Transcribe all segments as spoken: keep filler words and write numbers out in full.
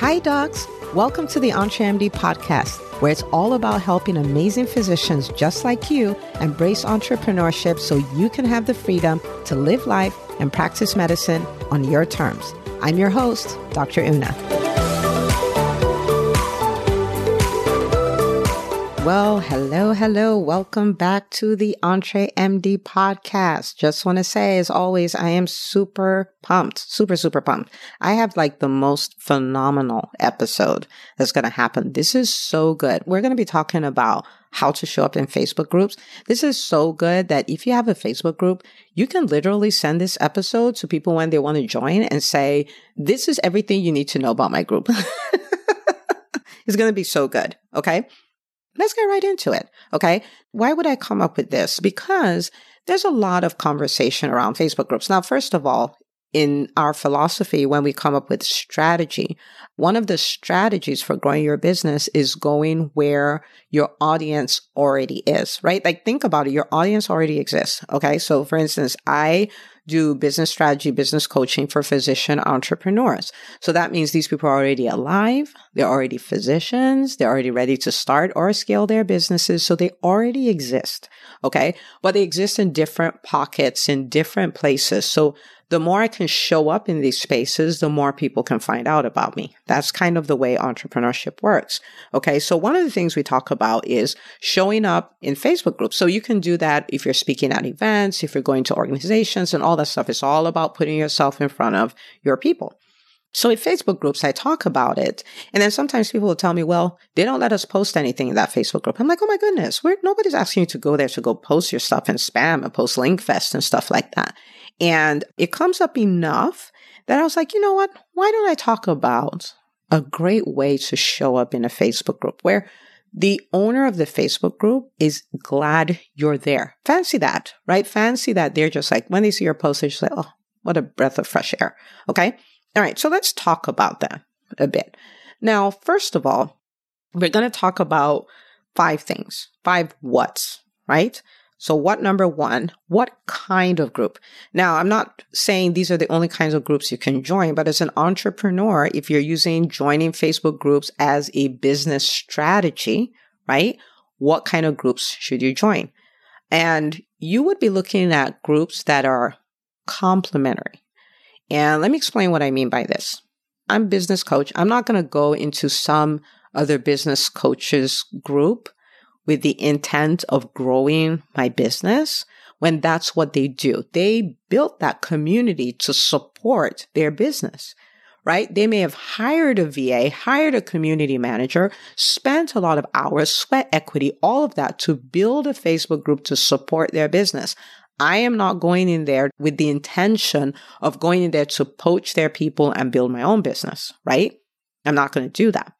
Hi, docs. Welcome to the EntreMD podcast, where it's all about helping amazing physicians just like you embrace entrepreneurship so you can have the freedom to live life and practice medicine on your terms. I'm your host, Doctor Una. Well, hello, hello. Welcome back to the EntreMD podcast. Just want to say, as always, I am super pumped, super, super pumped. I have like the most phenomenal episode that's going to happen. This is so good. We're going to be talking about how to show up in Facebook groups. This is so good that if you have a Facebook group, you can literally send this episode to people when they want to join and say, this is everything you need to know about my group. It's going to be so good. Okay. Let's get right into it, okay? Why would I come up with this? Because there's a lot of conversation around Facebook groups. Now, first of all, in our philosophy, when we come up with strategy, one of the strategies for growing your business is going where your audience already is, right? Like, think about it. Your audience already exists, okay? So, for instance, I do business strategy, business coaching for physician entrepreneurs. So that means these people are already alive. They're already physicians. They're already ready to start or scale their businesses. So they already exist. Okay. But they exist in different pockets, in different places. So the more I can show up in these spaces, the more people can find out about me. That's kind of the way entrepreneurship works. Okay. So one of the things we talk about is showing up in Facebook groups. So you can do that if you're speaking at events, if you're going to organizations and all that stuff. It's all about putting yourself in front of your people. So in Facebook groups, I talk about it. And then sometimes people will tell me, well, they don't let us post anything in that Facebook group. I'm like, oh my goodness, we're, nobody's asking you to go there to go post your stuff and spam and post link fest and stuff like that. And it comes up enough that I was like, you know what? Why don't I talk about a great way to show up in a Facebook group where the owner of the Facebook group is glad you're there. Fancy that, right? Fancy that they're just like, when they see your post, they're just like, oh, what a breath of fresh air. Okay. All right. So let's talk about that a bit. Now, first of all, we're going to talk about five things, five what's, right? So what number one, what kind of group? Now, I'm not saying these are the only kinds of groups you can join, but as an entrepreneur, if you're using joining Facebook groups as a business strategy, right? What kind of groups should you join? And you would be looking at groups that are complementary. And let me explain what I mean by this. I'm a business coach. I'm not going to go into some other business coaches group with the intent of growing my business when that's what they do. They built that community to support their business, right? They may have hired a V A, hired a community manager, spent a lot of hours, sweat equity, all of that to build a Facebook group to support their business. I am not going in there with the intention of going in there to poach their people and build my own business, right? I'm not going to do that.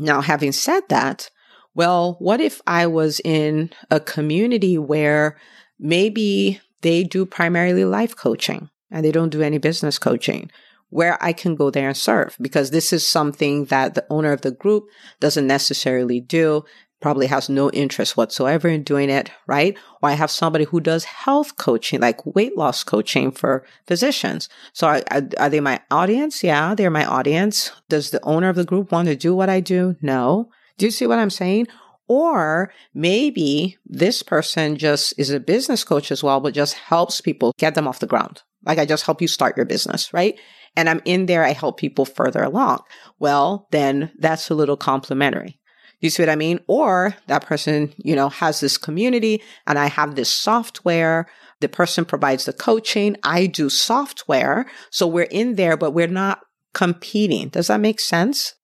Now, having said that, well, what if I was in a community where maybe they do primarily life coaching and they don't do any business coaching, where I can go there and serve? Because this is something that the owner of the group doesn't necessarily do, probably has no interest whatsoever in doing it, right? Or I have somebody who does health coaching, like weight loss coaching for physicians. So are, are they my audience? Yeah, they're my audience. Does the owner of the group want to do what I do? No. Do you see what I'm saying? Or maybe this person just is a business coach as well, but just helps people get them off the ground. Like, I just help you start your business, right? And I'm in there, I help people further along. Well, then that's a little complimentary. You see what I mean? Or that person, you know, has this community and I have this software. The person provides the coaching. I do software. So we're in there, but we're not competing. Does that make sense?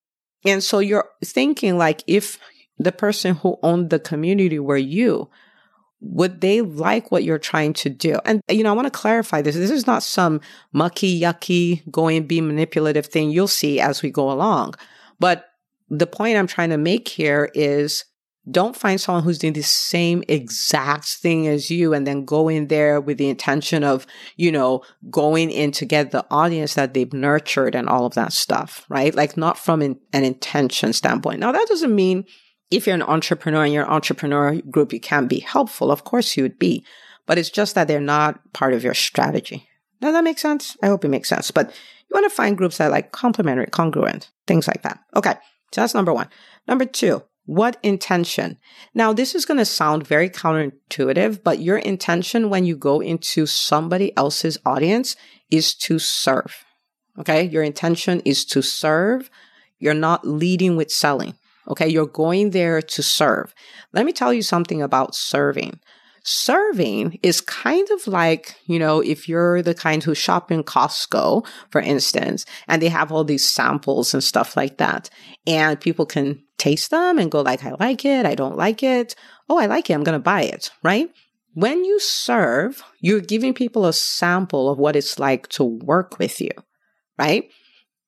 And so you're thinking, like, if the person who owned the community were you, would they like what you're trying to do? And, you know, I want to clarify this. This is not some mucky, yucky, go and be manipulative thing you'll see as we go along. But the point I'm trying to make here is, don't find someone who's doing the same exact thing as you and then go in there with the intention of, you know, going in to get the audience that they've nurtured and all of that stuff, right? Like, not from an, an intention standpoint. Now, that doesn't mean if you're an entrepreneur and your entrepreneur group, you can't be helpful. Of course you would be, but it's just that they're not part of your strategy. Does that make sense? I hope it makes sense. But you want to find groups that are like complementary, congruent, things like that. Okay, so that's number one. Number two, what intention? Now, this is going to sound very counterintuitive, but your intention when you go into somebody else's audience is to serve. Okay, your intention is to serve. You're not leading with selling. Okay, you're going there to serve. Let me tell you something about serving. Serving is kind of like, you know, if you're the kind who shop in Costco, for instance, and they have all these samples and stuff like that, and people can taste them and go like, I like it, I don't like it. Oh, I like it, I'm going to buy it, right? When you serve, you're giving people a sample of what it's like to work with you, right?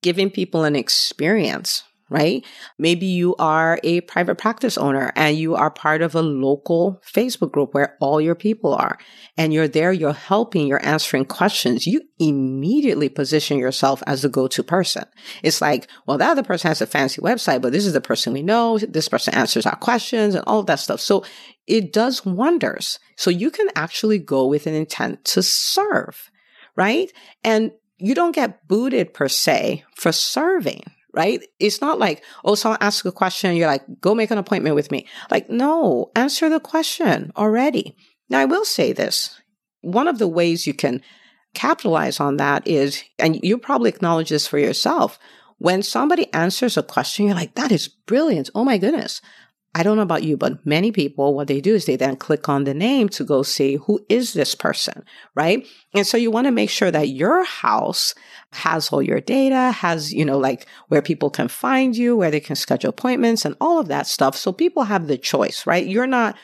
Giving people an experience, right? Maybe you are a private practice owner and you are part of a local Facebook group where all your people are, and you're there, you're helping, you're answering questions. You immediately position yourself as the go-to person. It's like, well, that other person has a fancy website, but this is the person we know. This person answers our questions and all of that stuff. So it does wonders. So you can actually go with an intent to serve, right? And you don't get booted per se for serving, right? It's not like, oh, someone asks a question and you're like, go make an appointment with me. Like, no, answer the question already. Now, I will say this. One of the ways you can capitalize on that is, and you probably acknowledge this for yourself, when somebody answers a question, you're like, that is brilliant. Oh my goodness. I don't know about you, but many people, what they do is they then click on the name to go see who is this person, right? And so you want to make sure that your house has all your data, has, you know, like where people can find you, where they can schedule appointments and all of that stuff. So people have the choice, right? You're not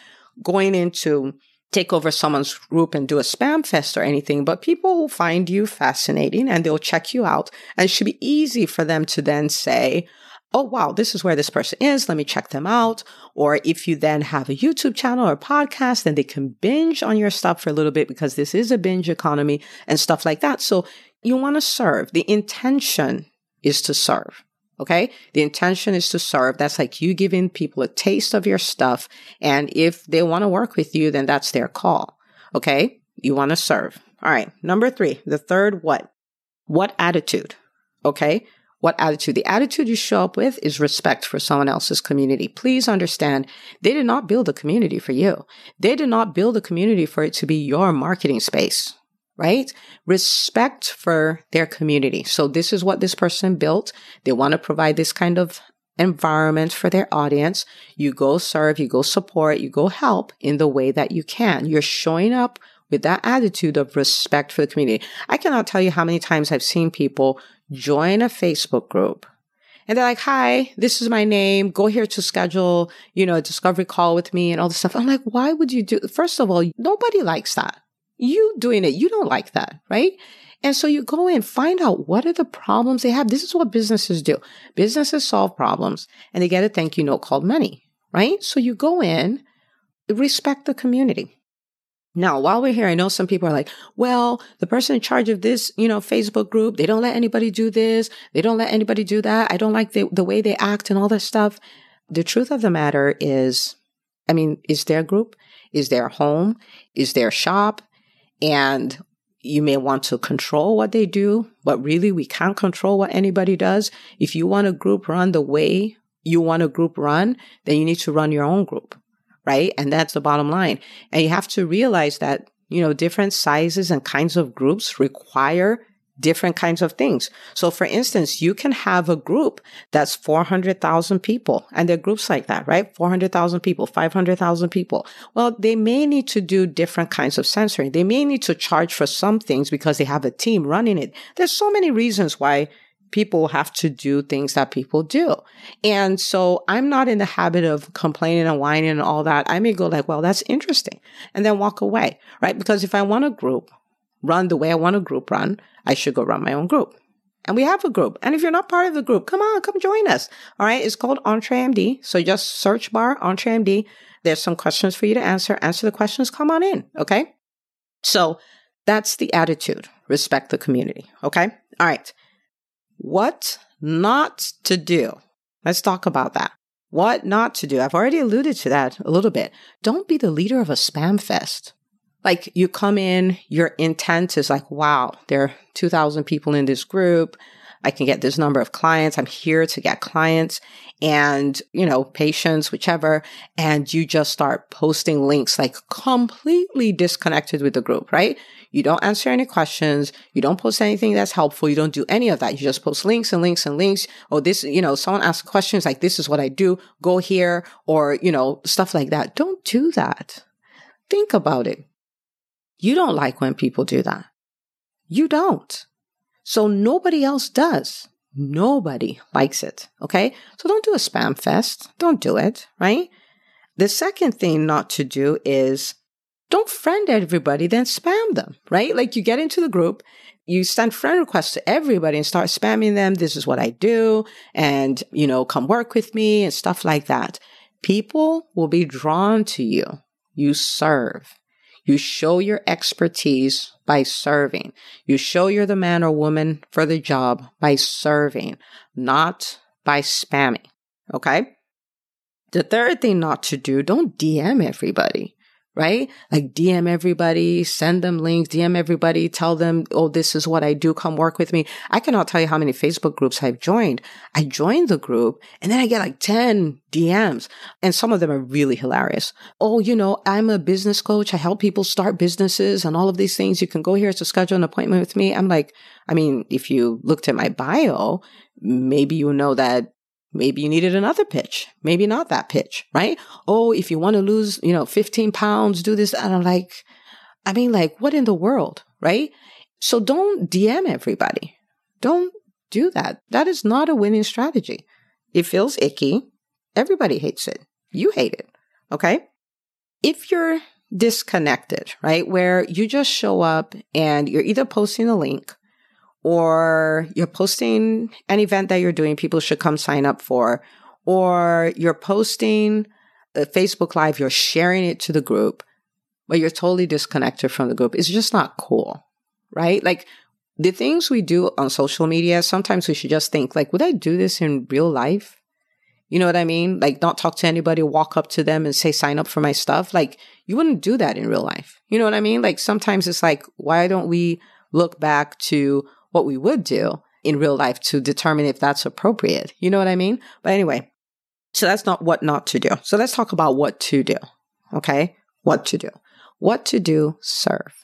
going into take over someone's group and do a spam fest or anything, but people will find you fascinating and they'll check you out. And it should be easy for them to then say, oh, wow, this is where this person is. Let me check them out. Or if you then have a YouTube channel or podcast, then they can binge on your stuff for a little bit because this is a binge economy and stuff like that. So you want to serve. The intention is to serve. Okay. The intention is to serve. That's like you giving people a taste of your stuff. And if they want to work with you, then that's their call. Okay. You want to serve. All right. Number three, the third what? What attitude? Okay. What attitude? The attitude you show up with is respect for someone else's community. Please understand, they did not build a community for you. They did not build a community for it to be your marketing space, right? Respect for their community. So this is what this person built. They want to provide this kind of environment for their audience. You go serve, you go support, you go help in the way that you can. You're showing up with that attitude of respect for the community. I cannot tell you how many times I've seen people join a Facebook group and they're like, hi, this is my name. Go here to schedule, you know, a discovery call with me and all this stuff. I'm like, why would you do? First of all, nobody likes that. You doing it. You don't like that, right? And so you go in, find out what are the problems they have. This is what businesses do. Businesses solve problems and they get a thank you note called money, right? So you go in, respect the community. Now, while we're here, I know some people are like, well, the person in charge of this, you know, Facebook group, they don't let anybody do this. They don't let anybody do that. I don't like the, the way they act and all that stuff. The truth of the matter is, I mean, is their group, is their home, is their shop, and you may want to control what they do, but really we can't control what anybody does. If you want a group run the way you want a group run, then you need to run your own group. Right? And that's the bottom line. And you have to realize that, you know, different sizes and kinds of groups require different kinds of things. So for instance, you can have a group that's four hundred thousand people, and there are groups like that, right? four hundred thousand people, five hundred thousand people. Well, they may need to do different kinds of censoring. They may need to charge for some things because they have a team running it. There's so many reasons why people have to do things that people do. And so I'm not in the habit of complaining and whining and all that. I may go like, well, that's interesting, and then walk away, right? Because if I want a group run the way I want a group run, I should go run my own group. And we have a group. And if you're not part of the group, come on, come join us. All right. It's called EntreMD. So just search bar EntreMD. There's some questions for you to answer. Answer the questions. Come on in. Okay. So that's the attitude. Respect the community. Okay. All right. What not to do. Let's talk about that. What not to do. I've already alluded to that a little bit. Don't be the leader of a spam fest. like you come in, your intent is like, wow, there are two thousand people in this group. I can get this number of clients. I'm here to get clients and, you know, patients, whichever. And you just start posting links like completely disconnected with the group, right? You don't answer any questions. You don't post anything that's helpful. You don't do any of that. You just post links and links and links. Or this, you know, someone asks questions like, this is what I do. Go here. Or, you know, stuff like that. Don't do that. Think about it. You don't like when people do that. You don't. So nobody else does. Nobody likes it. Okay. So don't do a spam fest. Don't do it. Right. The second thing not to do is don't friend everybody, then spam them. Right. Like you get into the group, you send friend requests to everybody and start spamming them. This is what I do. And, you know, come work with me and stuff like that. People will be drawn to you. You serve. You show your expertise by serving. You show you're the man or woman for the job by serving, not by spamming. Okay? The third thing not to do, don't D M everybody, right? Like D M everybody, send them links, D M everybody, tell them, oh, this is what I do. Come work with me. I cannot tell you how many Facebook groups I've joined. I joined the group and then I get like ten D Ms. And some of them are really hilarious. Oh, you know, I'm a business coach. I help people start businesses and all of these things. You can go here to schedule an appointment with me. I'm like, I mean, if you looked at my bio, maybe you know that maybe you needed another pitch. Maybe not that pitch, right? Oh, if you want to lose, you know, fifteen pounds, do this. And I'm like, I mean, like, what in the world, right? So don't D M everybody. Don't do that. That is not a winning strategy. It feels icky. Everybody hates it. You hate it. Okay. If you're disconnected, right? Where you just show up and you're either posting a link or you're posting an event that you're doing, people should come sign up for, or you're posting a Facebook Live, you're sharing it to the group, but you're totally disconnected from the group. It's just not cool, right? Like the things we do on social media, sometimes we should just think like, would I do this in real life? You know what I mean? Like not talk to anybody, walk up to them and say, sign up for my stuff. Like you wouldn't do that in real life. You know what I mean? Like sometimes it's like, why don't we look back to what we would do in real life to determine if that's appropriate. You know what I mean? But anyway, so that's not what not to do. So let's talk about what to do. Okay. What to do. What to do, serve.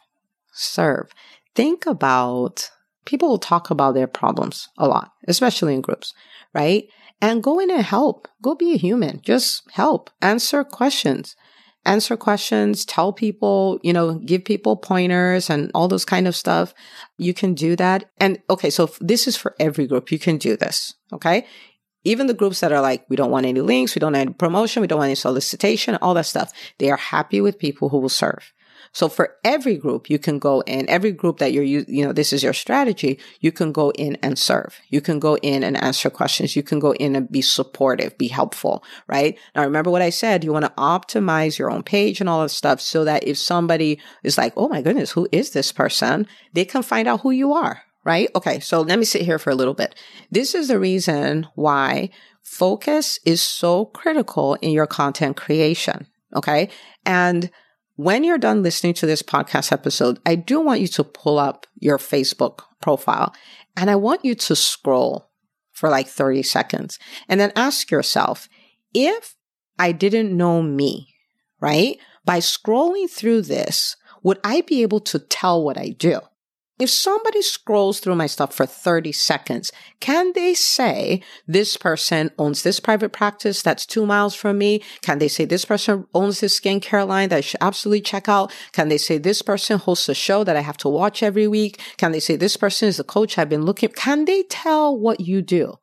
Serve. Think about, people will talk about their problems a lot, especially in groups, right? And go in and help. Go be a human. Just help. Answer questions. Answer questions, tell people, you know, give people pointers and all those kind of stuff. You can do that. And okay, so this is for every group. You can do this. Okay. Even the groups that are like, we don't want any links. We don't want any promotion. We don't want any solicitation, all that stuff. They are happy with people who will serve. So for every group, you can go in, every group that you're, you know, this is your strategy. You can go in and serve. You can go in and answer questions. You can go in and be supportive, be helpful, right? Now, remember what I said, you want to optimize your own page and all that stuff so that if somebody is like, oh my goodness, who is this person? They can find out who you are, right? Okay. So let me sit here for a little bit. This is the reason why focus is so critical in your content creation. Okay. And when you're done listening to this podcast episode, I do want you to pull up your Facebook profile and I want you to scroll for like thirty seconds and then ask yourself, if I didn't know me, right? By scrolling through this, would I be able to tell what I do? If somebody scrolls through my stuff for thirty seconds, can they say this person owns this private practice that's two miles from me? Can they say this person owns this skincare line that I should absolutely check out? Can they say this person hosts a show that I have to watch every week? Can they say this person is the coach I've been looking at? Can they tell what you do?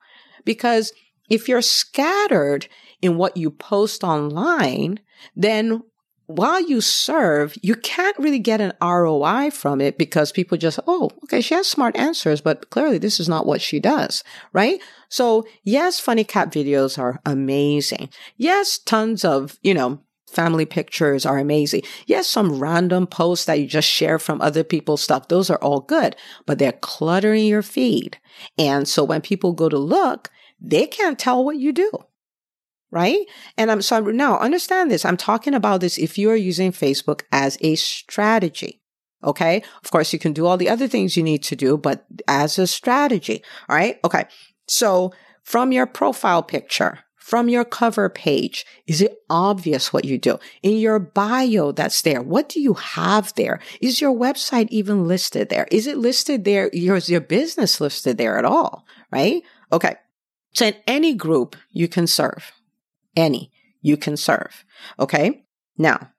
Because if you're scattered in what you post online, then while you serve, you can't really get an R O I from it because people just, oh, okay, she has smart answers, but clearly this is not what she does, right? So yes, funny cat videos are amazing. Yes, tons of, you know, family pictures are amazing. Yes, some random posts that you just share from other people's stuff, those are all good, but they're cluttering your feed. And so when people go to look, they can't tell what you do. right? And I'm, so I'm, now understand this. I'm talking about this if you are using Facebook as a strategy. Okay. Of course, you can do all the other things you need to do, but as a strategy. All right. Okay. So from your profile picture, from your cover page, is it obvious what you do? In your bio that's there, what do you have there? Is your website even listed there? Is it listed there? Is your business listed there at all? Right? Okay. So in any group you can serve, any you can serve. Okay. Now,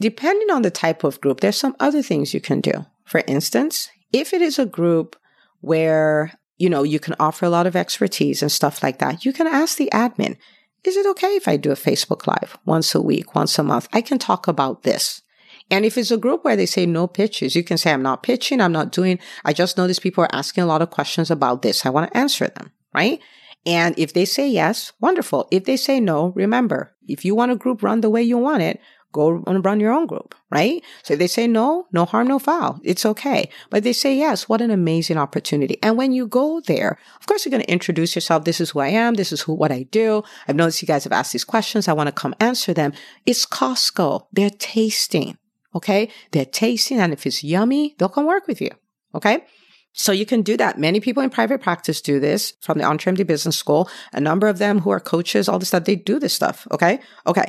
depending on the type of group, there's some other things you can do. For instance, if it is a group where, you know, you can offer a lot of expertise and stuff like that, you can ask the admin, is it okay if I do a Facebook Live once a week, once a month? I can talk about this. And if it's a group where they say no pitches, you can say, I'm not pitching, I'm not doing, I just noticed people are asking a lot of questions about this. I want to answer them, right? And if they say yes, wonderful. If they say no, remember, if you want a group run the way you want it, go and run your own group, right? So if they say no, no harm, no foul. It's okay. But if they say yes, what an amazing opportunity. And when you go there, of course, you're going to introduce yourself. This is who I am. This is who, what I do. I've noticed you guys have asked these questions. I want to come answer them. It's Costco. They're tasting. Okay. They're tasting. And if it's yummy, they'll come work with you. Okay. So you can do that. Many people in private practice do this from the EntreMD Business School. A number of them who are coaches, all this stuff, they do this stuff. Okay. Okay.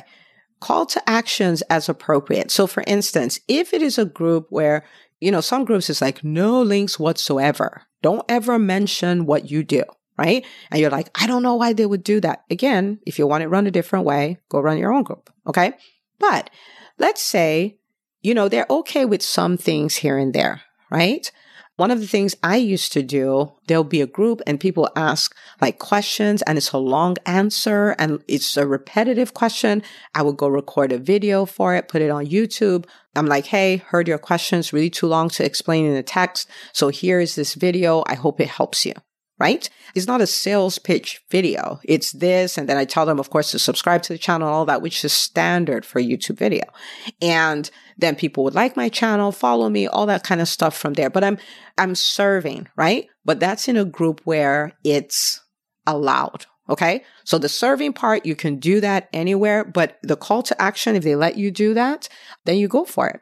Call to actions as appropriate. So for instance, if it is a group where, you know, some groups is like no links whatsoever. Don't ever mention what you do, right? And you're like, I don't know why they would do that. Again, if you want it run a different way, go run your own group, okay? But let's say, you know, they're okay with some things here and there, right? One of the things I used to do, there'll be a group and people ask like questions and it's a long answer and it's a repetitive question. I would go record a video for it, put it on YouTube. I'm like, hey, heard your questions, really too long to explain in the text. So here is this video. I hope it helps you, right? It's not a sales pitch video. It's this. And then I tell them, of course, to subscribe to the channel and all that, which is standard for a YouTube video. And then people would like my channel, follow me, all that kind of stuff from there. But I'm, I'm serving, right? But that's in a group where it's allowed. Okay. So the serving part, you can do that anywhere, but the call to action, if they let you do that, then you go for it.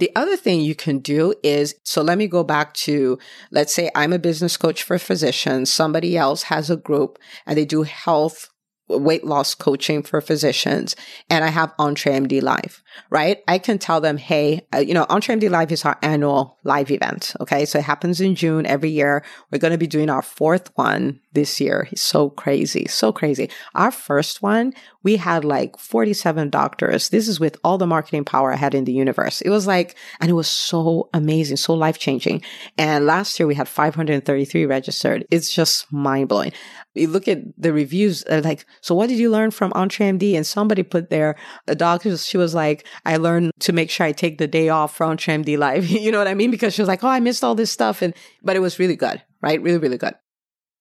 The other thing you can do is, so let me go back to, let's say I'm a business coach for physicians. Somebody else has a group and they do health, weight loss coaching for physicians. And I have EntreMD Live, right? I can tell them, hey, uh, you know, EntreMD Live is our annual live event. Okay. So it happens in June every year. We're going to be doing our fourth one this year. It's so crazy. So crazy. Our first one, we had like forty-seven doctors. This is with all the marketing power I had in the universe. It was like, and it was so amazing, so life-changing. And last year we had five hundred thirty-three registered. It's just mind-blowing. You look at the reviews, uh, like, so what did you learn from EntreMD? And somebody put there, a doctor, she was like, I learned to make sure I take the day off for EntreMD Live. You know what I mean? Because she was like, oh, I missed all this stuff. And, but it was really good, right? Really, really good.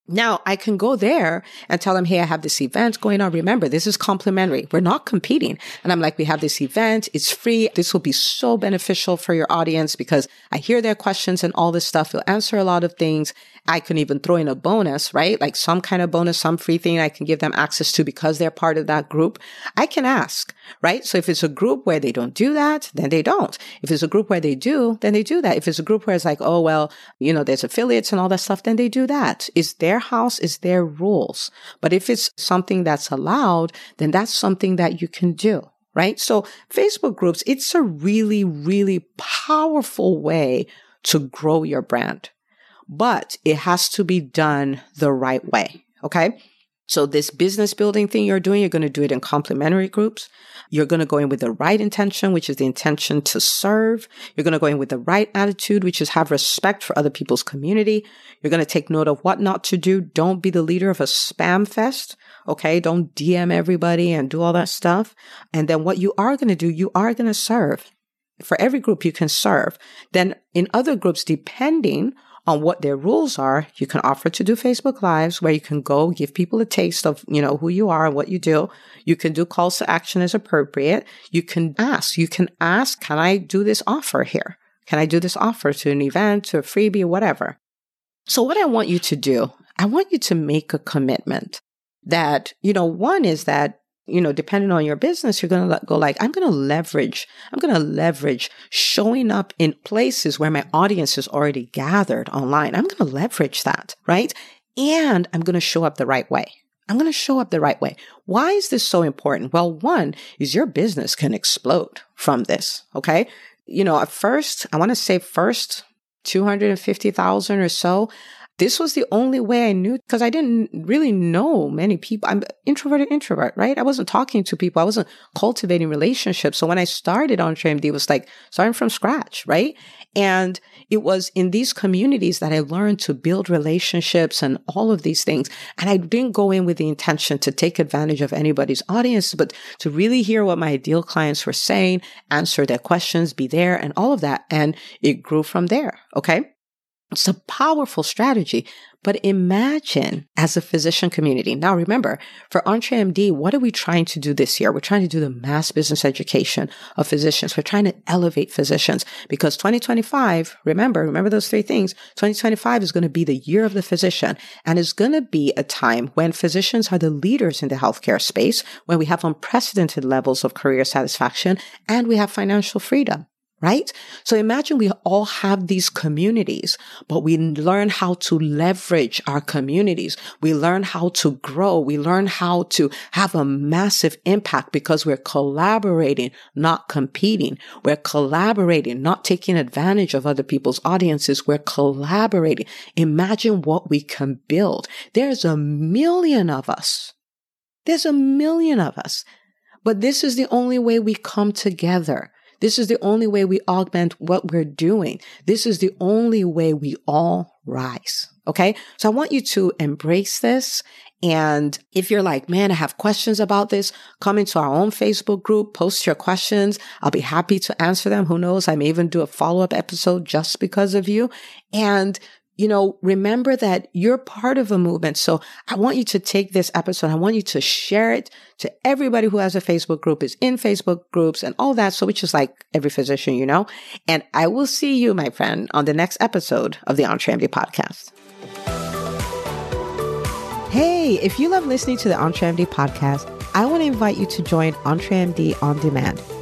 Now I can go there and tell them, hey, I have this event going on. Remember, this is complimentary. We're not competing. And I'm like, we have this event. It's free. This will be so beneficial for your audience because I hear their questions and all this stuff. You'll answer a lot of things. I can even throw in a bonus, right? Like some kind of bonus, some free thing I can give them access to because they're part of that group. I can ask, right? So if it's a group where they don't do that, then they don't. If it's a group where they do, then they do that. If it's a group where it's like, oh, well, you know, there's affiliates and all that stuff, then they do that. It's their house, it's their rules. But if it's something that's allowed, then that's something that you can do, right? So Facebook groups, it's a really, really powerful way to grow your brand. But it has to be done the right way. Okay. So this business building thing you're doing, you're going to do it in complimentary groups. You're going to go in with the right intention, which is the intention to serve. You're going to go in with the right attitude, which is have respect for other people's community. You're going to take note of what not to do. Don't be the leader of a spam fest. Okay. Don't D M everybody and do all that stuff. And then what you are going to do, you are going to serve. For every group, you can serve. Then in other groups, depending on what their rules are, you can offer to do Facebook Lives where you can go give people a taste of, you know, who you are and what you do. You can do calls to action as appropriate. You can ask, you can ask, can I do this offer here? Can I do this offer to an event, to a freebie, whatever? So what I want you to do, I want you to make a commitment that, you know, one is that you know, depending on your business, you're going to go like, I'm going to leverage, I'm going to leverage showing up in places where my audience is already gathered online. I'm going to leverage that, right? And I'm going to show up the right way. I'm going to show up the right way. Why is this so important? Well, one is your business can explode from this. Okay. You know, at first, I want to say first two hundred fifty thousand or so. This was the only way I knew, because I didn't really know many people. I'm introverted introvert, right? I wasn't talking to people. I wasn't cultivating relationships. So when I started on EntreMD, it was like starting from scratch, right? And it was in these communities that I learned to build relationships and all of these things. And I didn't go in with the intention to take advantage of anybody's audience, but to really hear what my ideal clients were saying, answer their questions, be there, and all of that. And it grew from there, okay? It's a powerful strategy, but imagine as a physician community. Now, remember, for EntreMD, what are we trying to do this year? We're trying to do the mass business education of physicians. We're trying to elevate physicians because twenty twenty-five, remember, remember those three things. twenty twenty-five is going to be the year of the physician, and it's going to be a time when physicians are the leaders in the healthcare space, when we have unprecedented levels of career satisfaction, and we have financial freedom. Right? So imagine we all have these communities, but we learn how to leverage our communities. We learn how to grow. We learn how to have a massive impact because we're collaborating, not competing. We're collaborating, not taking advantage of other people's audiences. We're collaborating. Imagine what we can build. There's a million of us. There's a million of us. But this is the only way we come together. This is the only way we augment what we're doing. This is the only way we all rise. Okay. So I want you to embrace this. And if you're like, man, I have questions about this, come into our own Facebook group, post your questions. I'll be happy to answer them. Who knows? I may even do a follow-up episode just because of you. And you know, remember that you're part of a movement. So I want you to take this episode. I want you to share it to everybody who has a Facebook group, is in Facebook groups and all that. So which is like every physician, you know, and I will see you, my friend, on the next episode of the EntreMD podcast. Hey, if you love listening to the EntreMD podcast, I want to invite you to join EntreMD on demand.